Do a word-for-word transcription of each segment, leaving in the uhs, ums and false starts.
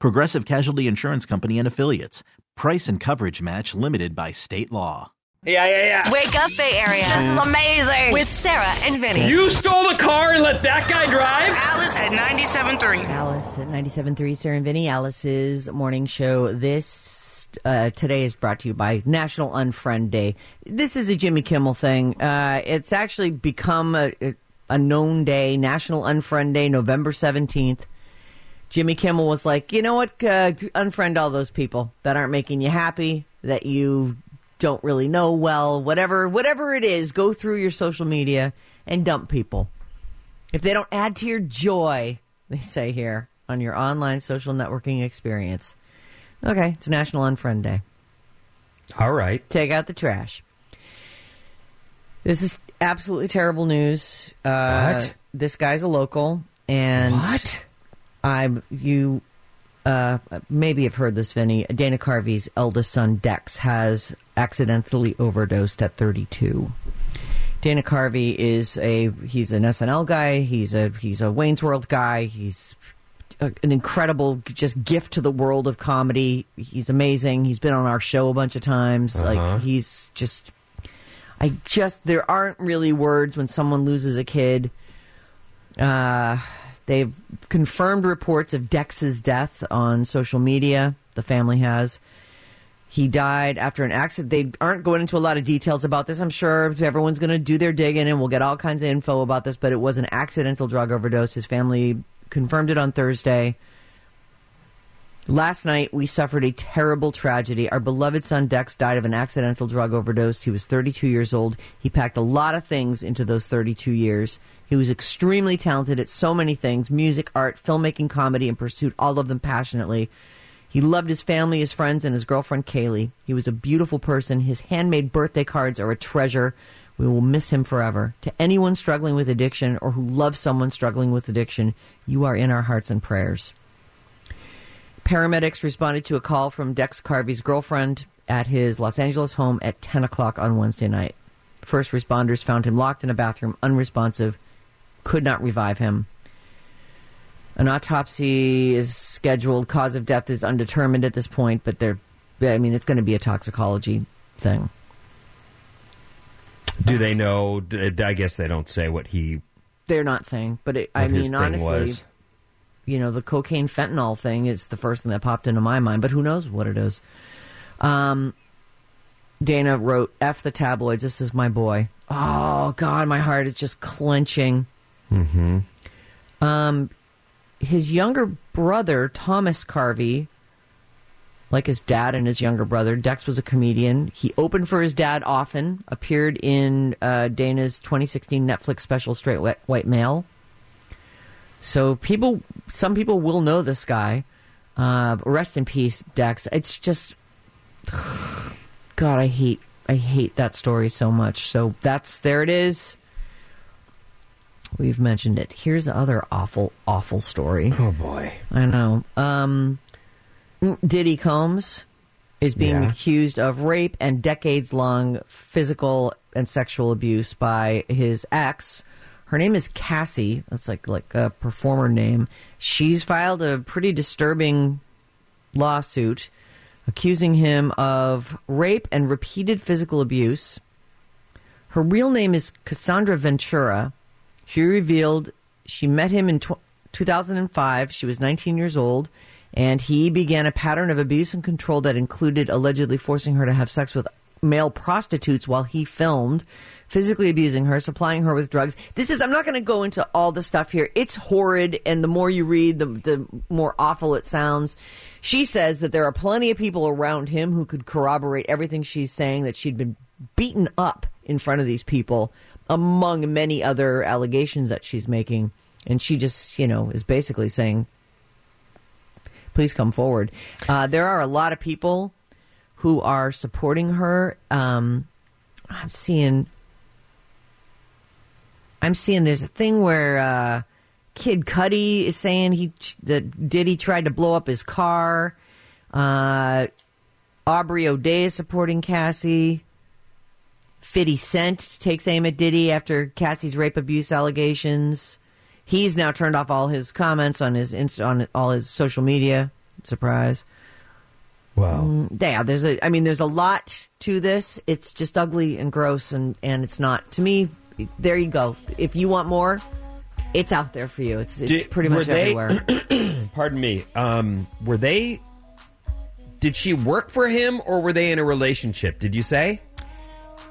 Progressive Casualty Insurance Company and Affiliates. Price and coverage match limited by state law. Yeah, yeah, yeah. Wake up, Bay Area. This is amazing. With Sarah and Vinny. You stole the car and let that guy drive? Alice at ninety-seven point three. Alice at ninety-seven point three, Sarah and Vinny. Alice's morning show this. Uh, today is brought to you by National Unfriend Day. This is a Jimmy Kimmel thing. Uh, it's actually become a, a known day, National Unfriend Day, November seventeenth. Jimmy Kimmel was like, you know what, uh, unfriend all those people that aren't making you happy, that you don't really know well, whatever, whatever it is, go through your social media and dump people. If they don't add to your joy, they say here, on your online social networking experience. Okay, it's National Unfriend Day. All right. Take out the trash. This is absolutely terrible news. Uh, what? This guy's a local, and what? I you uh, maybe have heard this, Vinny. Dana Carvey's eldest son, Dex, has accidentally overdosed at thirty-two. Dana Carvey is a he's an S N L guy. He's a he's a Wayne's World guy. He's an incredible just gift to the world of comedy. He's amazing. He's been on our show a bunch of times. Uh-huh. Like he's just, I just, there aren't really words when someone loses a kid. Uh, they've confirmed reports of Dex's death on social media. The family has. He died after an accident. They aren't going into a lot of details about this. I'm sure everyone's going to do their digging and we'll get all kinds of info about this, but it was an accidental drug overdose. His family confirmed it on Thursday. Last night, we suffered a terrible tragedy. Our beloved son, Dex, died of an accidental drug overdose. He was thirty-two years old. He packed a lot of things into those thirty-two years. He was extremely talented at so many things, music, art, filmmaking, comedy, and pursued all of them passionately. He loved his family, his friends, and his girlfriend, Kaylee. He was a beautiful person. His handmade birthday cards are a treasure. We will miss him forever. To anyone struggling with addiction or who loves someone struggling with addiction, you are in our hearts and prayers. Paramedics responded to a call from Dex Carvey's girlfriend at his Los Angeles home at ten o'clock on Wednesday night. First responders found him locked in a bathroom, unresponsive, could not revive him. An autopsy is scheduled. Cause of death is undetermined at this point, but they're, I mean, it's going to be a toxicology thing. Do they know? I guess they don't say what he... They're not saying, but it, I mean, honestly, was. You know, the cocaine fentanyl thing is the first thing that popped into my mind, but who knows what it is. Um, Dana wrote, F the tabloids, this is my boy. Oh, God, my heart is just clenching. Mm-hmm. Um, his younger brother, Thomas Carvey... Like his dad and his younger brother, Dex was a comedian. He opened for his dad often, appeared in uh, Dana's twenty sixteen Netflix special, Straight White Male. So people, some people will know this guy. Uh, rest in peace, Dex. It's just, God, I hate, I hate that story so much. So that's, there it is. We've mentioned it. Here's the other awful, awful story. Oh, boy. I know. Um... Diddy Combs is being yeah. accused of rape and decades-long physical and sexual abuse by his ex. Her name is Cassie. That's like, like a performer name. She's filed a pretty disturbing lawsuit accusing him of rape and repeated physical abuse. Her real name is Cassandra Ventura. She revealed she met him in tw- two thousand five. She was nineteen years old. And he began a pattern of abuse and control that included allegedly forcing her to have sex with male prostitutes while he filmed, physically abusing her, supplying her with drugs. This is, I'm not going to go into all the stuff here. It's horrid, and the more you read, the, the more awful it sounds. She says that there are plenty of people around him who could corroborate everything she's saying, that she'd been beaten up in front of these people, among many other allegations that she's making. And she just, you know, is basically saying, please come forward. Uh, there are a lot of people who are supporting her. Um, I'm seeing... I'm seeing there's a thing where uh, Kid Cudi is saying he that Diddy tried to blow up his car. Uh, Aubrey O'Day is supporting Cassie. Fitty Cent takes aim at Diddy after Cassie's rape abuse allegations. He's now turned off all his comments on his Insta, on all his social media. Surprise! Wow. Um, yeah, there's a. I mean, there's a lot to this. It's just ugly and gross, and and it's not to me. There you go. If you want more, it's out there for you. It's, it's did, pretty much they, everywhere. Pardon me. Um, were they... Did she work for him, or were they in a relationship? Did you say?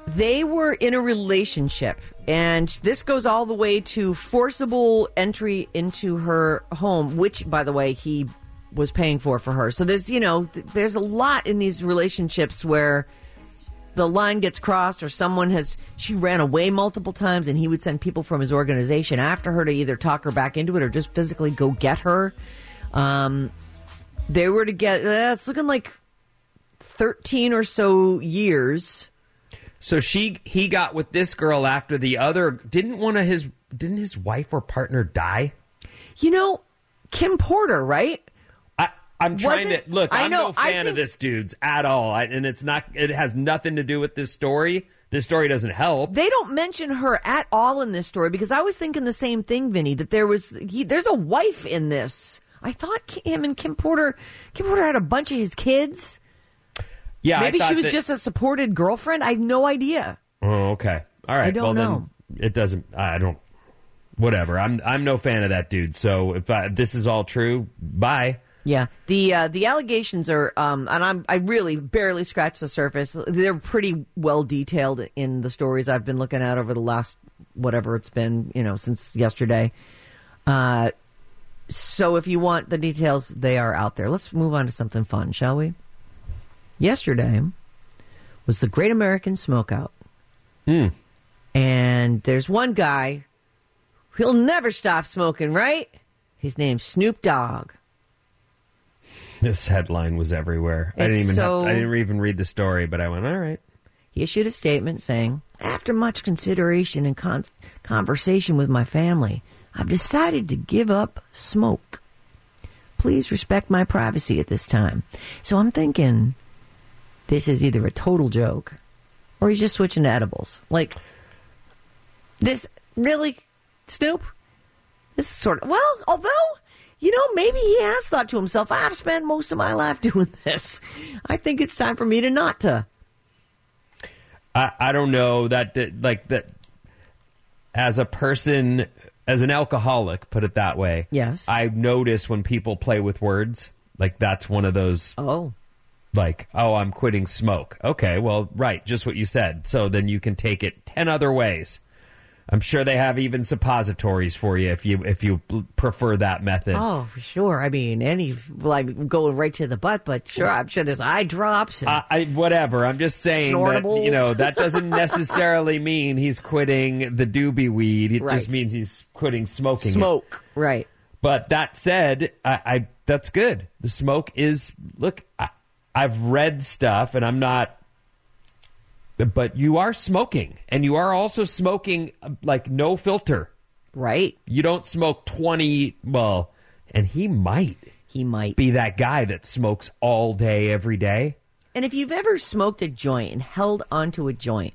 They were in a relationship. And this goes all the way to forcible entry into her home, which, by the way, he was paying for for her. So there's, you know, th- there's a lot in these relationships where... the line gets crossed, or someone has... She ran away multiple times, and he would send people from his organization after her to either talk her back into it or just physically go get her. Um, they were to get... Uh, it's looking like thirteen or so years. So she, he got with this girl after the other... Didn't one of his... Didn't his wife or partner die? You know, Kim Porter, right? I'm trying Wasn't, to look. I'm know, no fan think, of this dude's at all, I, and it's not. It has nothing to do with this story. This story doesn't help. They don't mention her at all in this story, because I was thinking the same thing, Vinny. That there was he, there's a wife in this. I thought him and Kim Porter. Kim Porter had a bunch of his kids. Yeah, maybe I she was that, just a supported girlfriend. I have no idea. Oh, okay, all right. I don't well, know. Then it doesn't. I don't. Whatever. I'm. I'm no fan of that dude. So if I, this is all true, bye. Yeah, the uh, the allegations are, um, and I'm I really barely scratched the surface. They're pretty well detailed in the stories I've been looking at over the last whatever it's been, you know, since yesterday. Uh, so if you want the details, they are out there. Let's move on to something fun, shall we? Yesterday was the Great American Smokeout, mm. and there's one guy, he'll never stop smoking, right? His name's Snoop Dogg. This headline was everywhere. It's I didn't even so, have, I didn't even read the story, but I went, all right. He issued a statement saying, after much consideration and con- conversation with my family, I've decided to give up smoke. Please respect my privacy at this time. So I'm thinking this is either a total joke or he's just switching to edibles. Like, this really, Snoop? This is sort of, well, although... You know, maybe he has thought to himself, I've spent most of my life doing this. I think it's time for me to not to. I, I don't know that, like, that as a person, as an alcoholic, put it that way. Yes. I notice when people play with words, like that's one of those. Oh. Like, oh, I'm quitting smoke. Okay, well, right, just what you said. So then you can take it ten other ways. I'm sure they have even suppositories for you if you if you prefer that method. Oh, for sure. I mean, any like going right to the butt, but sure, I'm sure there's eye drops. And uh, I, whatever. I'm just saying that, you know, that doesn't necessarily mean he's quitting the doobie weed. It right. just means he's quitting smoking. Smoke, it. Right? But that said, I, I that's good. The smoke is look. I, I've read stuff, and I'm not. But you are smoking, and you are also smoking, like, no filter. Right. You don't smoke twenty, well, and he might. He might. Be that guy that smokes all day, every day. And if you've ever smoked a joint and held onto a joint,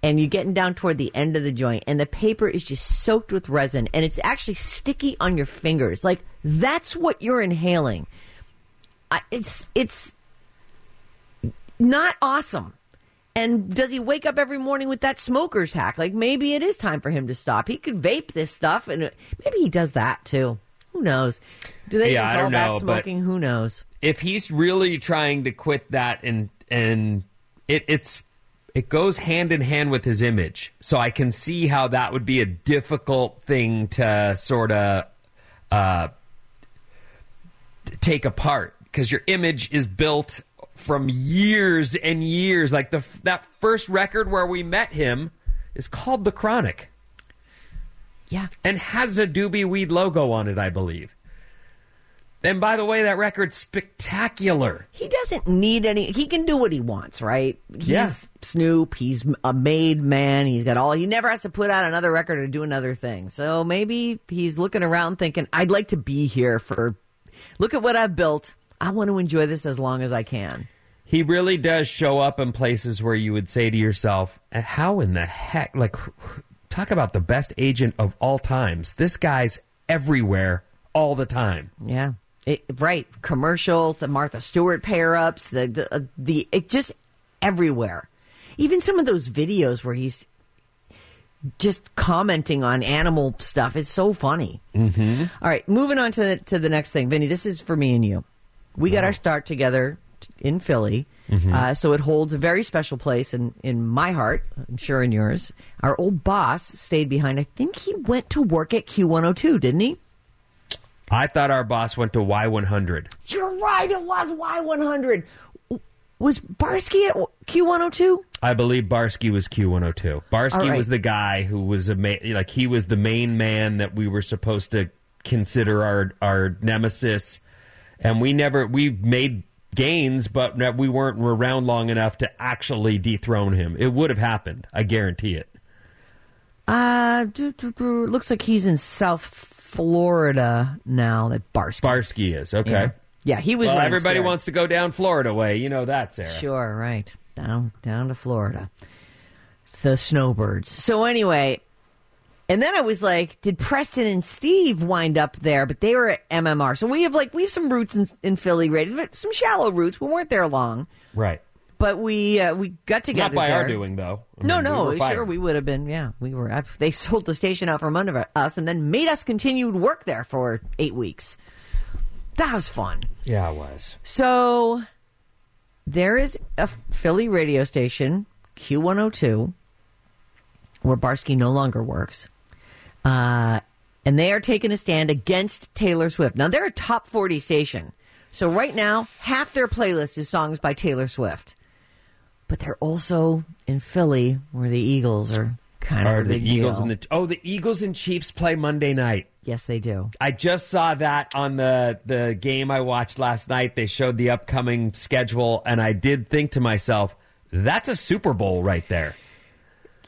and you're getting down toward the end of the joint, and the paper is just soaked with resin, and it's actually sticky on your fingers. Like, that's what you're inhaling. I, it's it's not awesome. And does he wake up every morning with that smoker's hack? Like, maybe it is time for him to stop. He could vape this stuff, and maybe he does that, too. Who knows? Do they yeah, even call that know, smoking? Who knows? If he's really trying to quit that, and and it, it's it goes hand in hand with his image, so I can see how that would be a difficult thing to sort of uh, take apart, because your image is built from years and years. Like the that first record where we met him is called The Chronic. Yeah. And has a Doobie Weed logo on it, I believe. And by the way, that record's spectacular. He doesn't need any... He can do what he wants, right? He's yeah. Snoop. He's a made man. He's got all... He never has to put out another record or do another thing. So maybe he's looking around thinking, I'd like to be here for... Look at what I've built. I want to enjoy this as long as I can. He really does show up in places where you would say to yourself, how in the heck... Like, talk about the best agent of all times. This guy's everywhere all the time. Yeah. It, right, commercials, the Martha Stewart pair-ups, the the, uh, the it just everywhere. Even some of those videos where he's just commenting on animal stuff. It's so funny. Mm-hmm. All right, moving on to the, to the next thing. Vinny, this is for me and you. We wow. got our start together in Philly, mm-hmm. uh, so it holds a very special place in, in my heart, I'm sure in yours. Our old boss stayed behind. I think he went to work at Q one oh two, didn't he? I thought our boss went to Y one hundred. You're right. It was Y one hundred. Was Barsky at Q one oh two? I believe Barsky was Q one oh two. Barsky right. was the guy who was a ma- like he was the main man that we were supposed to consider our our nemesis, and we never we made gains, but we weren't around long enough to actually dethrone him. It would have happened. I guarantee it. Uh, do, do, do. Looks like he's in South Florida now. That Barsky. Barsky is okay. Yeah, yeah he was. Well, everybody scared. Wants to go down Florida way. You know that, Sarah. Sure, right down down to Florida. The Snowbirds. So anyway, and then I was like, did Preston and Steve wind up there? But they were at M M R. So we have like we have some roots in, in Philly, right? Some shallow roots. We weren't there long, right? But we uh, we got together. Not by there. Our doing, though. I no, mean, no, we sure we would have been. Yeah, we were. I, they sold the station out from under us, and then made us continue to work there for eight weeks. That was fun. Yeah, it was. So there is a Philly radio station, Q one oh two, where Barsky no longer works, uh, and they are taking a stand against Taylor Swift. Now they're a top forty station, so right now half their playlist is songs by Taylor Swift. But they're also in Philly, where the Eagles are kind of are a big the Eagles deal. And the oh, the Eagles and Chiefs play Monday night. Yes, they do. I just saw that on the the game I watched last night. They showed the upcoming schedule, and I did think to myself, that's a Super Bowl right there.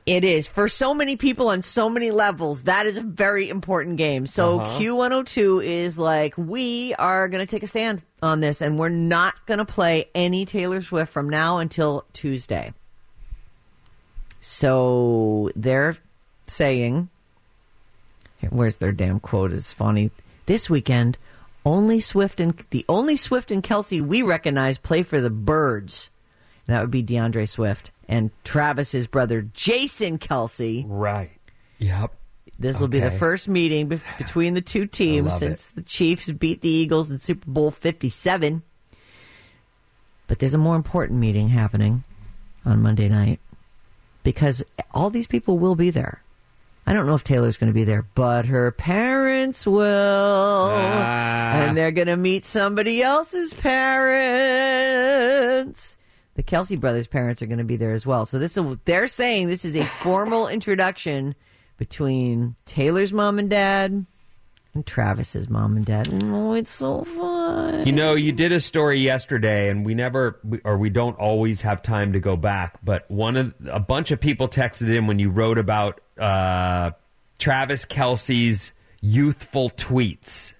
It is. For so many people on so many levels, that is a very important game. So uh-huh. Q one oh two is like, we are going to take a stand on this, and we're not going to play any Taylor Swift from now until Tuesday. So they're saying, where's their damn quote? It's funny. This weekend, only Swift and the only Swift and Kelce we recognize play for the Birds. And that would be DeAndre Swift. And Travis's brother, Jason Kelce. Right. Yep. This will okay. be the first meeting be- between the two teams since it. the Chiefs beat the Eagles in Super Bowl fifty-seven. But there's a more important meeting happening on Monday night because all these people will be there. I don't know if Taylor's going to be there, but her parents will. Ah. And they're going to meet somebody else's parents. The Kelce brothers' parents are going to be there as well. So this is, they're saying this is a formal introduction between Taylor's mom and dad and Travis's mom and dad. Oh, it's so fun. You know, you did a story yesterday, and we never, or we don't always have time to go back, but one of a bunch of people texted in when you wrote about uh, Travis Kelce's youthful tweets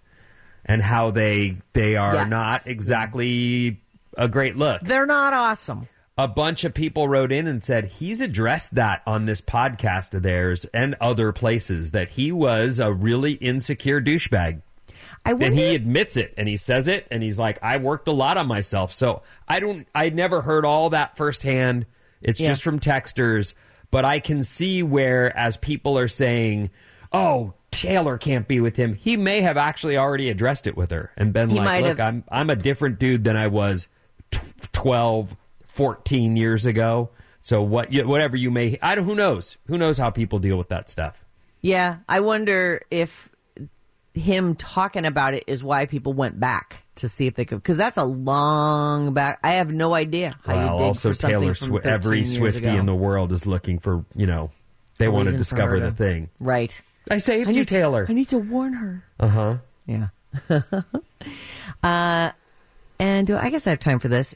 and how they, they are yes. not exactly... a great look. They're not awesome. A bunch of people wrote in and said he's addressed that on this podcast of theirs and other places, that he was a really insecure douchebag. I wonder... And he admits it, and he says it, and he's like, I worked a lot on myself. So I don't, I never heard all that firsthand. It's yeah. just from texters. But I can see where, as people are saying, oh, Taylor can't be with him. He may have actually already addressed it with her and been he like, look, have... I'm I'm a different dude than I was t- twelve, fourteen years ago. So what? whatever you may, I don't, who knows? Who knows how people deal with that stuff? Yeah, I wonder if him talking about it is why people went back to see if they could, because that's a long back. I have no idea how well, you did also for something Taylor Swift, from thirteen every years Swiftie ago. In the world is looking for, you know, they a want to discover the to... thing. Right. I saved I you, Taylor. To, I need to warn her. Uh-huh. Yeah. uh, and I guess I have time for this.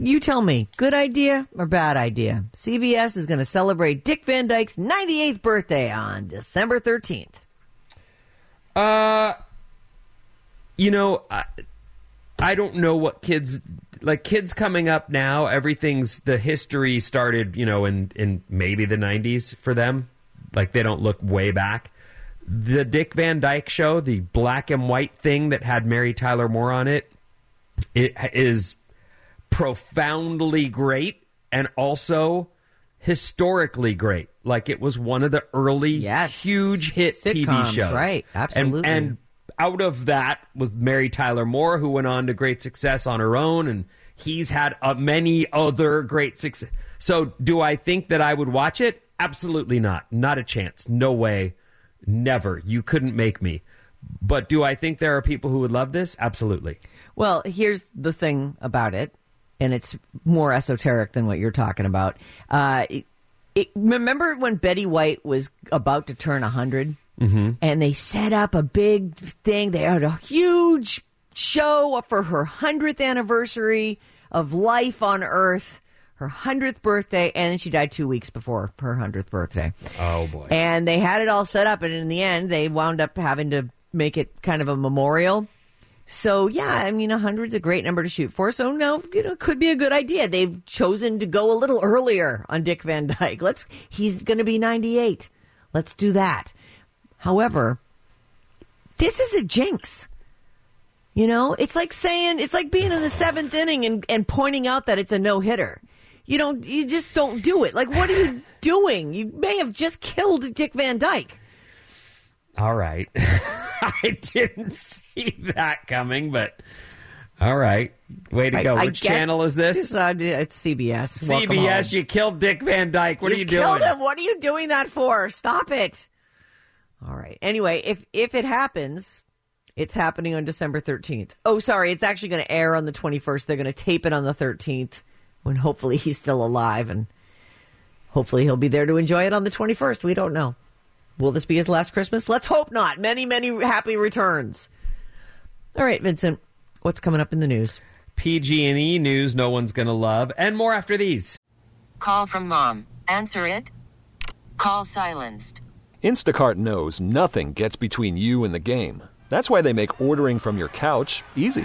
You tell me, good idea or bad idea? C B S is going to celebrate Dick Van Dyke's ninety-eighth birthday on December thirteenth. Uh, you know, I, I don't know what kids, like kids coming up now, everything's, the history started, you know, in, in maybe the nineties for them. Like they don't look way back. The Dick Van Dyke Show, the black and white thing that had Mary Tyler Moore on it, it is profoundly great and also historically great. Like it was one of the early yes. huge hit sitcoms, T V shows. Right, absolutely. And, and out of that was Mary Tyler Moore, who went on to great success on her own, and he's had uh, many other great success. So do I think that I would watch it? Absolutely not. Not a chance. No way. Never. You couldn't make me. But do I think there are people who would love this? Absolutely. Well, here's the thing about it. And it's more esoteric than what you're talking about. Uh, it, it, remember when Betty White was about to turn one hundred? Mm-hmm. And they set up a big thing. They had a huge show for her one hundredth anniversary of life on Earth, her one hundredth birthday, and she died two weeks before her one hundredth birthday. Oh, boy. And they had it all set up, and in the end, they wound up having to make it kind of a memorial. So, yeah, I mean, one hundred's a great number to shoot for. So, no, you know, it could be a good idea. They've chosen to go a little earlier on Dick Van Dyke. Let's, he's going to be ninety-eight. Let's do that. However, this is a jinx. You know, it's like saying, it's like being in the seventh inning and, and pointing out that it's a no-hitter. You don't, you just don't do it. Like, what are you doing? You may have just killed Dick Van Dyke. All right. I didn't see that coming, but all right. Way to go. I, I Which channel is this? Uh, it's C B S. C B S, you killed Dick Van Dyke. What you are you doing? You killed him. What are you doing that for? Stop it. All right. Anyway, if if it happens, it's happening on December thirteenth. Oh, sorry. It's actually going to air on the twenty-first. They're going to tape it on the thirteenth when hopefully he's still alive, and hopefully he'll be there to enjoy it on the twenty-first. We don't know. Will this be his last Christmas? Let's hope not. Many, many happy returns. All right, Vincent, what's coming up in the news? P G and E news no one's going to love, and more after these. Call from mom. Answer it. Call silenced. Instacart knows nothing gets between you and the game. That's why they make ordering from your couch easy.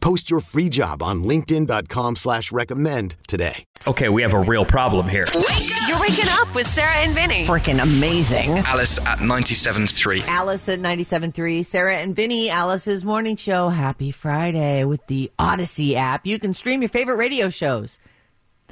Post your free job on linkedin dot com slash recommend today. Okay, we have a real problem here. Wake up! You're waking up with Sarah and Vinny. Freaking amazing. Alice at ninety-seven point three. Alice at ninety-seven point three. Sarah and Vinny, Alice's morning show. Happy Friday with the Odyssey app. You can stream your favorite radio shows.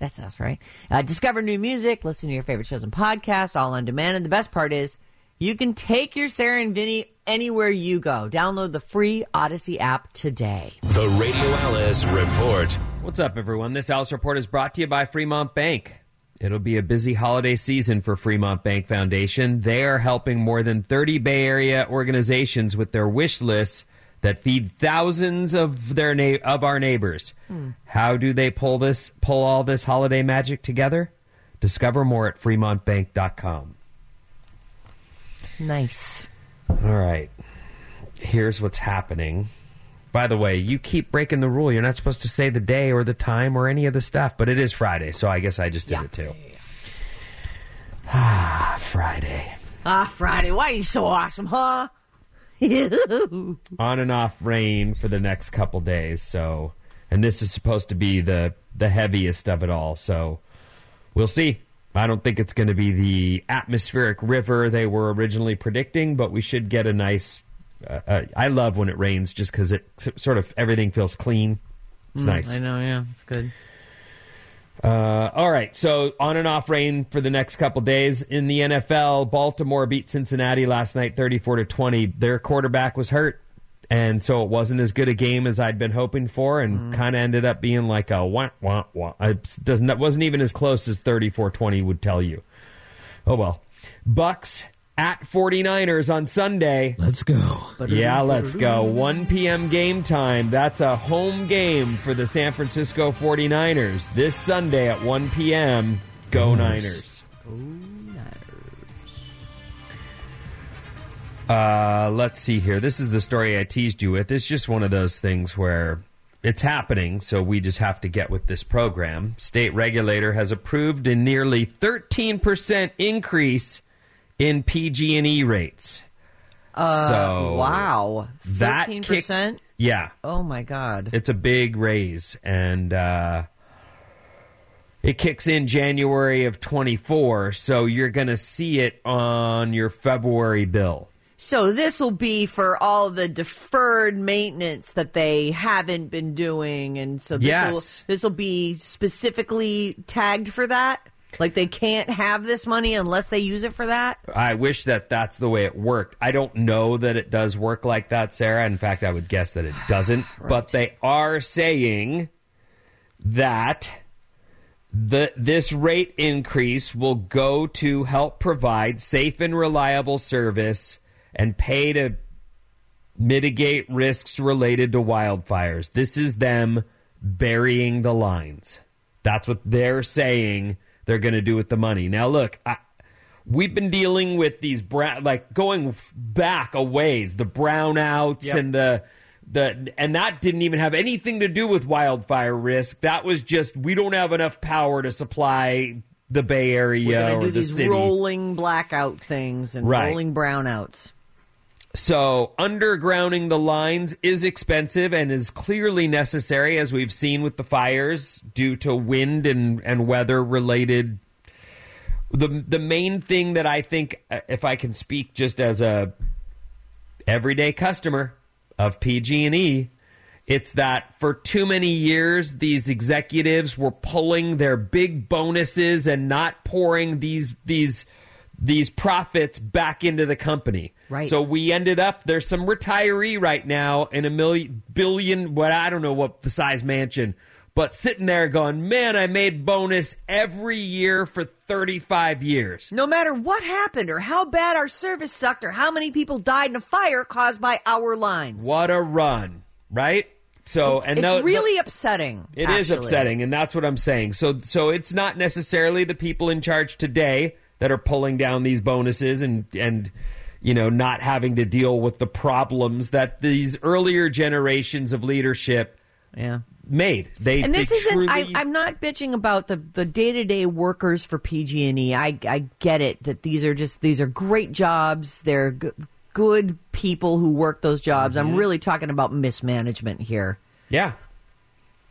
That's us, right? Uh, discover new music, listen to your favorite shows and podcasts, all on demand. And the best part is, you can take your Sarah and Vinny anywhere you go. Download the free Odyssey app today. The Radio Alice Report. What's up, everyone? This Alice Report is brought to you by Fremont Bank. It'll be a busy holiday season for Fremont Bank Foundation. They are helping more than thirty Bay Area organizations with their wish lists that feed thousands of their na- of our neighbors. Hmm. How do they pull this pull all this holiday magic together? Discover more at Fremont Bank dot com. Nice. All right. Here's what's happening. By the way, you keep breaking the rule. You're not supposed to say the day or the time or any of the stuff, but it is Friday, so I guess I just did yeah. it too. Ah, Friday. Ah, Friday. Why are you so awesome, huh? On and off rain for the next couple days, so, and this is supposed to be the, the heaviest of it all, so we'll see. I don't think it's going to be the atmospheric river they were originally predicting, but we should get a nice... Uh, uh, I love when it rains just because it s- sort of everything feels clean. It's mm, nice. I know, yeah. It's good. Uh, all right, so on and off rain for the next couple days. In the N F L, Baltimore beat Cincinnati last night thirty-four to twenty. Their quarterback was hurt, and so it wasn't as good a game as I'd been hoping for, and mm. kind of ended up being like a wah, wah, wah. It doesn't, wasn't even as close as thirty-four twenty would tell you. Oh, well. Bucks at forty-niners on Sunday. Let's go. Yeah, let's go. one p.m. game time. That's a home game for the San Francisco forty-niners. This Sunday at one p.m., go Niners. Go Niners. Uh, let's see here. This is the story I teased you with. It's just one of those things where it's happening, so we just have to get with this program. State regulator has approved a nearly thirteen percent increase in P G and E rates. Uh, so wow. thirteen percent? That kicked, yeah. Oh, my God. It's a big raise. And uh, it kicks in January of twenty-four, so you're going to see it on your February bill. So this will be for all the deferred maintenance that they haven't been doing. And so this yes. will, this will be specifically tagged for that? Like, they can't have this money unless they use it for that? I wish that that's the way it worked. I don't know that it does work like that, Sarah. In fact, I would guess that it doesn't. Right. But they are saying that the, this rate increase will go to help provide safe and reliable service and pay to mitigate risks related to wildfires. This is them burying the lines. That's what they're saying they're going to do with the money. Now, look, I, we've been dealing with these, bra- like, going back a ways, the brownouts yep. and the, the and that didn't even have anything to do with wildfire risk. That was just, we don't have enough power to supply the Bay Area or the city. We're going to do these city. rolling blackout things and right. rolling brownouts. So undergrounding the lines is expensive and is clearly necessary, as we've seen with the fires, due to wind and, and weather-related. The the main thing that I think, if I can speak just as a everyday customer of P G and E, it's that for too many years, these executives were pulling their big bonuses and not pouring these these these profits back into the company. Right. So we ended up, there's some retiree right now in a million, billion, what I don't know what the size mansion, but sitting there going, man, I made bonus every year for thirty-five years. No matter what happened or how bad our service sucked or how many people died in a fire caused by our lines. What a run, right? So It's, and it's no, really no, upsetting. It actually. is upsetting, and that's what I'm saying. So, so it's not necessarily the people in charge today that are pulling down these bonuses and and... you know, not having to deal with the problems that these earlier generations of leadership yeah. made. They and this they isn't. Truly... I, I'm not bitching about the, the day-to-day workers for P G and E. I, I get it that these are just these are great jobs. They're g- good people who work those jobs. Mm-hmm. I'm really talking about mismanagement here. Yeah.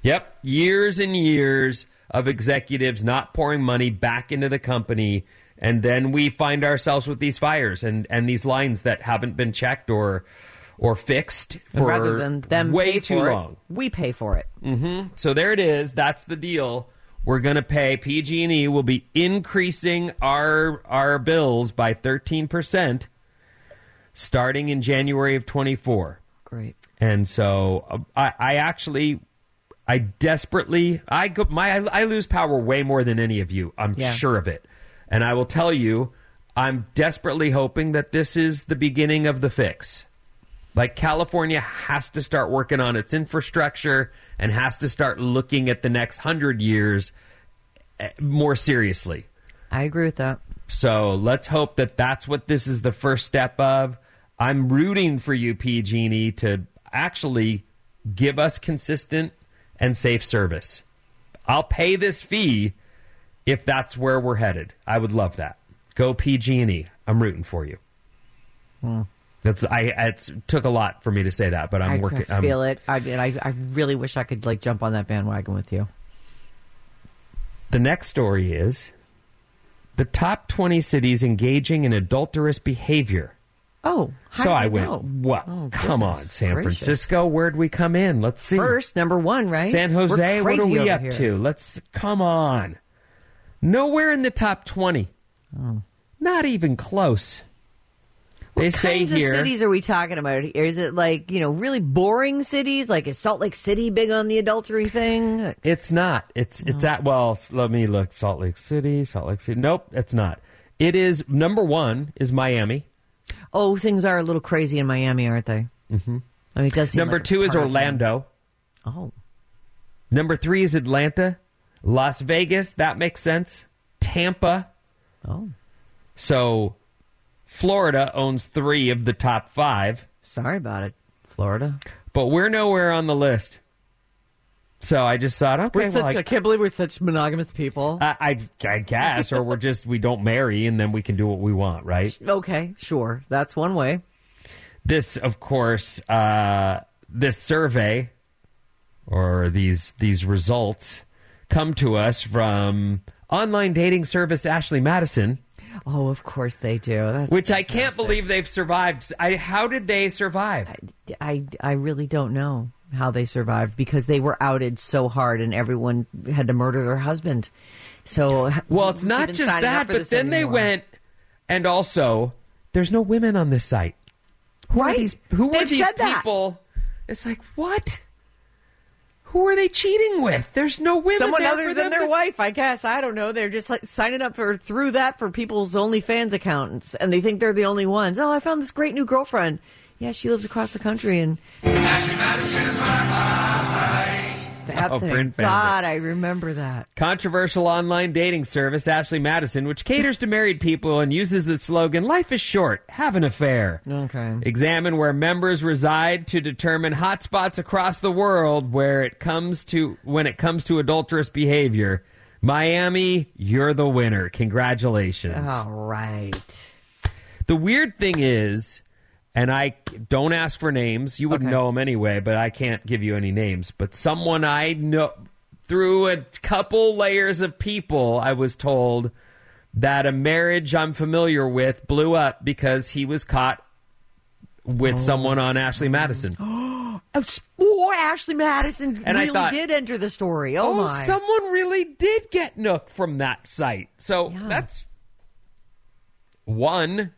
Yep. Years and years of executives not pouring money back into the company. And then we find ourselves with these fires and, and these lines that haven't been checked or or fixed for rather than them way too long. We pay for it. Mm-hmm. So there it is. That's the deal. we're going to pay, P G and E will be increasing our our bills by thirteen percent starting in January of twenty-four. Great. And so uh, I, I actually, I desperately, I go, my I, I lose power way more than any of you. I'm yeah. sure of it. And I will tell you, I'm desperately hoping that this is the beginning of the fix. Like, California has to start working on its infrastructure and has to start looking at the next hundred years more seriously. I agree with that. So let's hope that that's what this is the first step of. I'm rooting for you, P G and E, to actually give us consistent and safe service. I'll pay this fee if that's where we're headed. I would love that. Go P G and E. I'm rooting for you. Hmm. That's I. It's took a lot for me to say that, but I'm I working. I feel I'm, it. I, mean, I I really wish I could like jump on that bandwagon with you. The next story is the top twenty cities engaging in adulterous behavior. Oh, how so did I you went. Know? What? Oh, come on, San gracious. Francisco. Where'd we come in? Let's see. First, number one, right? San Jose. What are we up here. to? Let's come on. Nowhere in the top twenty. Oh. Not even close. They what say kinds here, of cities are we talking about? Is it like, you know, really boring cities? Like, is Salt Lake City big on the adultery thing? It's not. It's no. it's at, well, let me look. Salt Lake City, Salt Lake City. Nope, it's not. It is, number one is Miami. Oh, things are a little crazy in Miami, aren't they? Mm-hmm. I mean, it does seem Number like two is Orlando. Oh. Number three is Atlanta. Las Vegas, that makes sense. Tampa. Oh. So Florida owns three of the top five. Sorry about it, Florida. But we're nowhere on the list. So I just thought, okay, we're well, such, I, I can't believe we're such monogamous people. I, I, I guess, or we're just, we don't marry, and then we can do what we want, right? Okay, sure. That's one way. This, of course, uh, this survey, or these these results, come to us from online dating service Ashley Madison. Oh, of course they do. That's Which fantastic. I can't believe they've survived. I, how did they survive? I, I, I really don't know how they survived, because they were outed so hard and everyone had to murder their husband. So Well, it's not just that, but then anymore. They went, and also, there's no women on this site. Who right? are these, who are these people? That. It's like, what? Who are they cheating with? There's no women. Someone there other for than them. Their wife, I guess. I don't know. They're just like signing up for through that for people's OnlyFans accounts, and they think they're the only ones. Oh, I found this great new girlfriend. Yeah, she lives across the country, and Ashley Madison is my life. Oh, Brent Bender. God, I remember that controversial online dating service, Ashley Madison, which caters to married people and uses its slogan "Life is short, have an affair." Okay. Examine where members reside to determine hotspots across the world where it comes to when it comes to adulterous behavior. Miami, you're the winner. Congratulations. All right. The weird thing is. And I don't ask for names. You wouldn't okay. know them anyway, but I can't give you any names. But someone I know, through a couple layers of people, I was told that a marriage I'm familiar with blew up because he was caught with oh. someone on Ashley Madison. Oh, Ashley Madison and really I thought, did enter the story. Oh, oh my. Someone really did get nook from that site. So yeah. that's one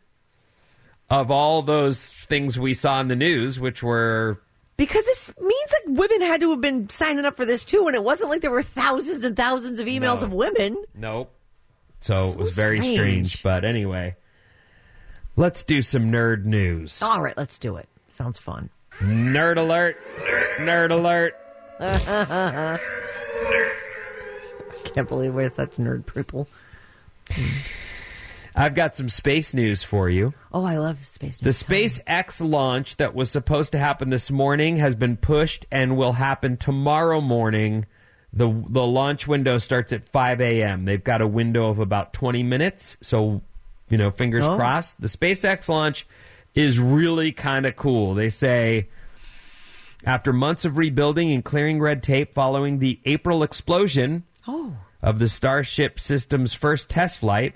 of all those things we saw in the news, which were... Because this means that women had to have been signing up for this, too, and it wasn't like there were thousands and thousands of emails no. of women. Nope. So, so it was very strange. strange. But anyway, let's do some nerd news. All right, let's do it. Sounds fun. Nerd alert. Nerd alert. I can't believe we're such nerd people. I've got some space news for you. Oh, I love space news. The SpaceX launch that was supposed to happen this morning has been pushed and will happen tomorrow morning. The the launch window starts at five a.m. They've got a window of about twenty minutes. So, you know, fingers oh. crossed. The SpaceX launch is really kind of cool. They say, after months of rebuilding and clearing red tape following the April explosion oh. of the Starship system's first test flight,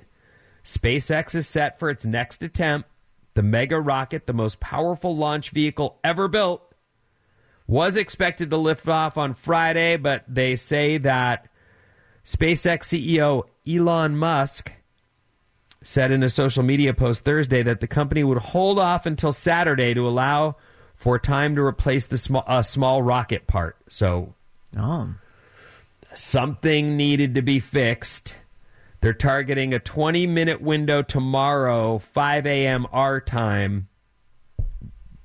SpaceX is set for its next attempt. The mega rocket, the most powerful launch vehicle ever built, was expected to lift off on Friday, but they say that SpaceX C E O Elon Musk said in a social media post Thursday that the company would hold off until Saturday to allow for time to replace the small, uh, small rocket part. So oh. something needed to be fixed. They're targeting a twenty-minute window tomorrow, five a.m. our time.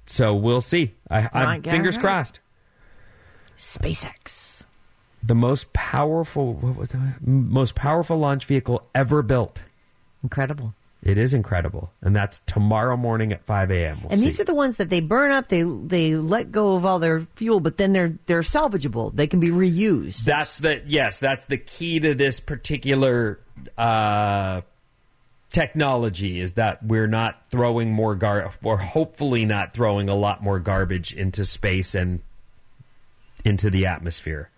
So we'll see. I, I'm, fingers right. crossed. SpaceX. The most powerful, what was the, most powerful launch vehicle ever built. Incredible. It is incredible. And that's tomorrow morning at five a.m. We'll and these see. Are the ones that they burn up, they they let go of all their fuel, but then they're they're salvageable. They can be reused. That's the yes, that's the key to this particular uh, technology, is that we're not throwing more gar or hopefully not throwing a lot more garbage into space and into the atmosphere.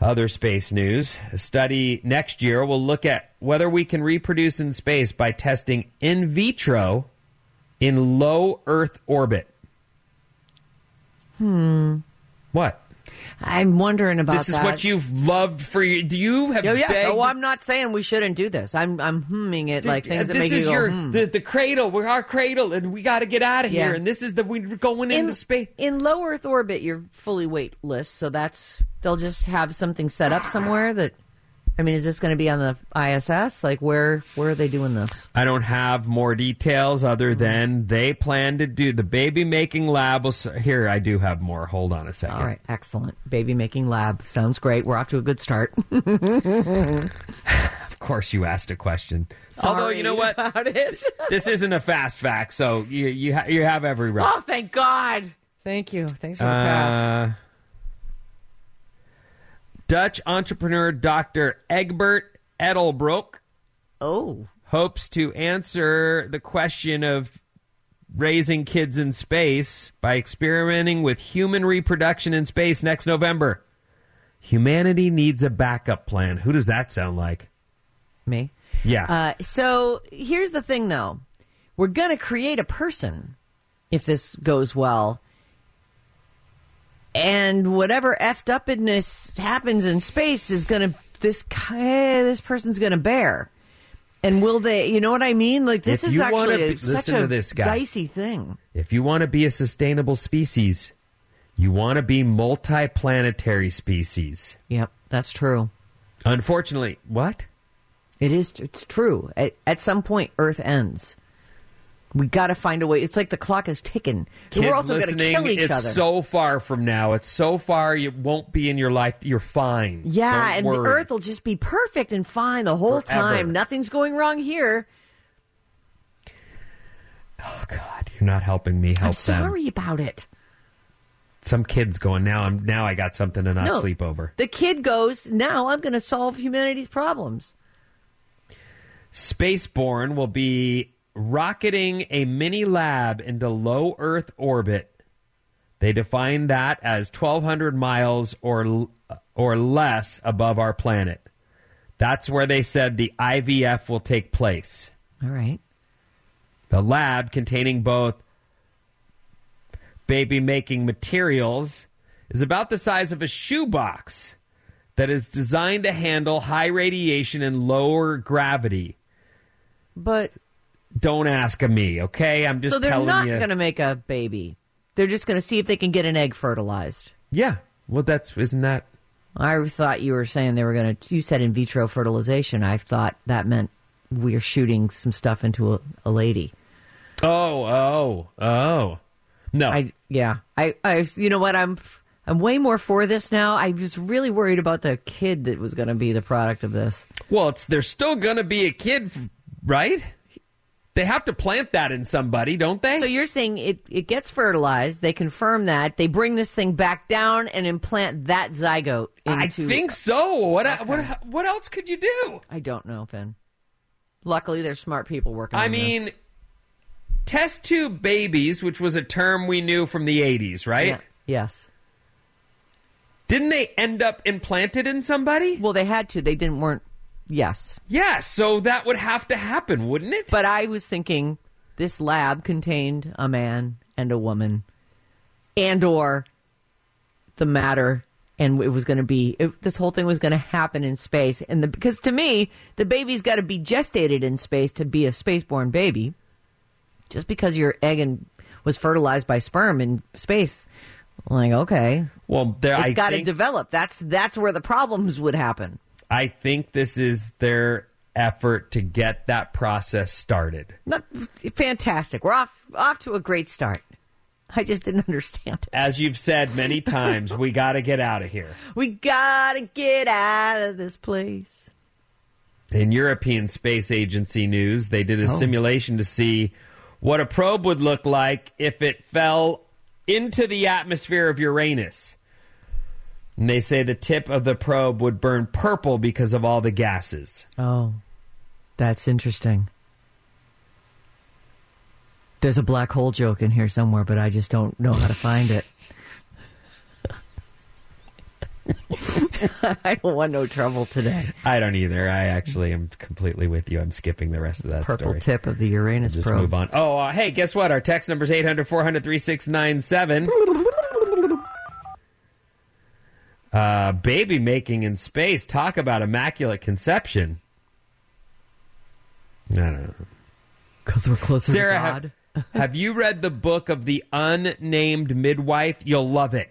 Other space news. A study next year will look at whether we can reproduce in space by testing in vitro in low Earth orbit. Hmm. What? I'm wondering about that. This is that. What you've loved for you. Do you have oh, yeah. begged? Oh, I'm not saying we shouldn't do this. I'm I'm humming it the, like things that make you go, your, hmm. This is the cradle. We're our cradle, and we got to get out of yeah. here. And this is the, we're going in, into space. In low Earth orbit, you're fully weightless, so that's... They'll just have something set up somewhere that, I mean, is this going to be on the I S S? Like, where where are they doing this? I don't have more details other mm-hmm. than they plan to do the baby-making lab. Will, here, I do have more. Hold on a second. All right, excellent. Baby-making lab. Sounds great. We're off to a good start. Of course you asked a question. Sorry Although, you know what? About it. This isn't a fast fact, so you, you, ha- you have every right. Oh, thank God. Thank you. Thanks for the uh, pass. Dutch entrepreneur Doctor Egbert Edelbroek oh. hopes to answer the question of raising kids in space by experimenting with human reproduction in space next November. Humanity needs a backup plan. Who does that sound like? Me? Yeah. Uh, so here's the thing, though. We're going to create a person if this goes well. And whatever effed upness happens in space is gonna this hey, this person's gonna bear. And will they? You know what I mean? Like this is actually be, a, such a this, dicey thing. If you want to be a sustainable species, you want to be multi-planetary species. Yep, that's true. Unfortunately, what? It is. It's true. At, at some point, Earth ends. We got to find a way. It's like the clock is ticking. Kids we're also going to kill each it's other. It's so far from now. It's so far you won't be in your life. You're fine. Yeah, Don't and worry. The Earth will just be perfect and fine the whole Forever. Time. Nothing's going wrong here. Oh, God. You're not helping me help them. I'm sorry them. About it. Some kid's going, now I'm now I got something to not no, sleep over. The kid goes, now I'm going to solve humanity's problems. Spaceborne will be... rocketing a mini lab into low Earth orbit. They define that as twelve hundred miles or or less above our planet. That's where they said the I V F will take place. All right. The lab, containing both baby-making materials, is about the size of a shoebox that is designed to handle high radiation and lower gravity. But... Don't ask me, okay? I'm just telling you. So they're not going to make a baby. They're just going to see if they can get an egg fertilized. Yeah. Well, that's, isn't that? I thought you were saying they were going to, you said in vitro fertilization. I thought that meant we're shooting some stuff into a, a lady. Oh, oh, oh. No. I, yeah. I, I, you know what? I'm, I'm way more for this now. I was really worried about the kid that was going to be the product of this. Well, it's, there's still going to be a kid, right? They have to plant that in somebody, don't they? So you're saying it, it gets fertilized. They confirm that. They bring this thing back down and implant that zygote into... I think so. What okay. what what else could you do? I don't know, Finn. Luckily, there's smart people working I on mean, this. I mean, test tube babies, which was a term we knew from the eighties, right? Yeah. Yes. Didn't they end up implanted in somebody? Well, they had to. They didn't weren't. Yes. Yeah, so that would have to happen, wouldn't it? But I was thinking this lab contained a man and a woman and or the matter and it was going to be, it, this whole thing was going to happen in space. And the, because to me, the baby's got to be gestated in space to be a spaceborne baby. Just because your egg and was fertilized by sperm in space, like, okay, well, there, it's got to develop. That's that's where the problems would happen. I think this is their effort to get that process started. Not, fantastic. We're off off to a great start. I just didn't understand it. As you've said many times, we got to get out of here. We got to get out of this place. In European Space Agency news, they did a oh. simulation to see what a probe would look like if it fell into the atmosphere of Uranus. And they say the tip of the probe would burn purple because of all the gases. Oh, that's interesting. There's a black hole joke in here somewhere, but I just don't know how to find it. I don't want no trouble today. I don't either. I actually am completely with you. I'm skipping the rest of that Purple story. Purple tip of the Uranus probe. Just probe. Move on. Oh, uh, hey, guess what? Our text number is eight hundred, four hundred, thirty-six ninety-seven. Uh, baby making in space. Talk about immaculate conception. I don't know. Because we're closer Sarah, to God. Have, have you read the book of the unnamed midwife? You'll love it.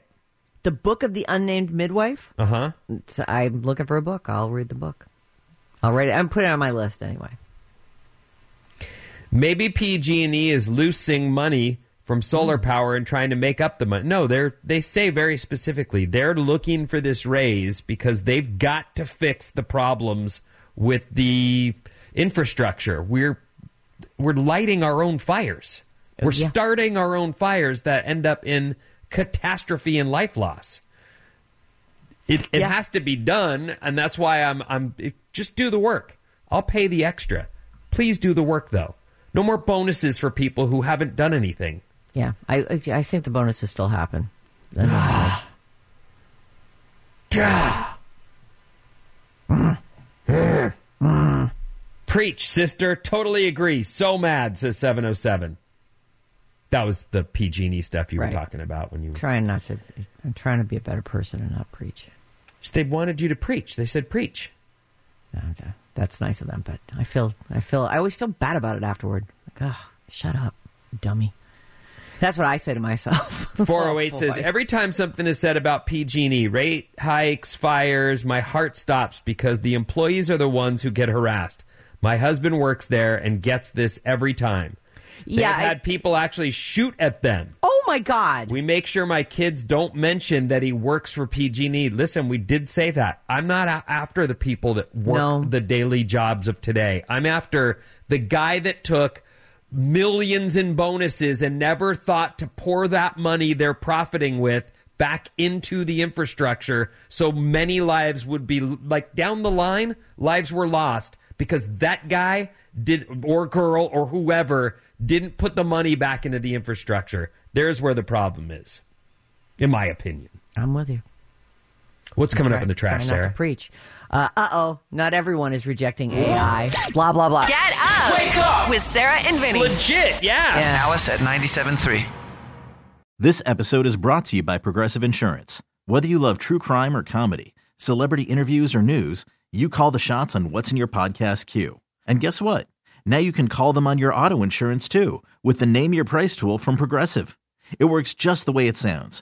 The Book of the Unnamed Midwife? Uh-huh. So I'm looking for a book. I'll read the book. I'll write it. I'm putting it on my list anyway. Maybe P G and E is losing money from solar mm. power and trying to make up the money. No, they're they say very specifically they're looking for this raise because they've got to fix the problems with the infrastructure. We're we're lighting our own fires. We're yeah. starting our own fires that end up in catastrophe and life loss. It, it yeah. has to be done, and that's why I'm. I'm it, just do the work. I'll pay the extra. Please do the work, though. No more bonuses for people who haven't done anything. Yeah, I I think the bonuses still happen. God. Preach, sister. Totally agree. So mad, says seven oh seven. That was the P G and E stuff you right. were talking about when you were trying not to. I'm trying to be a better person and not preach. They wanted you to preach. They said preach. No, that's nice of them, but I feel. I feel. I always feel bad about it afterward. Like, oh, shut up, dummy. That's what I say to myself. four oh eight says every time something is said about P G and E, rate hikes, fires, my heart stops because the employees are the ones who get harassed. My husband works there and gets this every time. They've yeah, had I, people actually shoot at them. Oh, my God. We make sure my kids don't mention that he works for P G and E. Listen, we did say that. I'm not a- after the people that work no. the daily jobs of today. I'm after the guy that took millions in bonuses and never thought to pour that money they're profiting with back into the infrastructure so many lives would be, like, down the line, lives were lost because that guy did or girl or whoever didn't put the money back into the infrastructure. There's where the problem is, in my opinion. I'm with you. What's I'm coming trying, up in the trash, Sarah? Not to preach. Uh, uh-oh, not everyone is rejecting A I. Blah, blah, blah. Get up! Wake up! With Sarah and Vinny. Legit, yeah. And Alice at ninety-seven point three. This episode is brought to you by Progressive Insurance. Whether you love true crime or comedy, celebrity interviews or news, you call the shots on what's in your podcast queue. And guess what? Now you can call them on your auto insurance, too, with the Name Your Price tool from Progressive. It works just the way it sounds.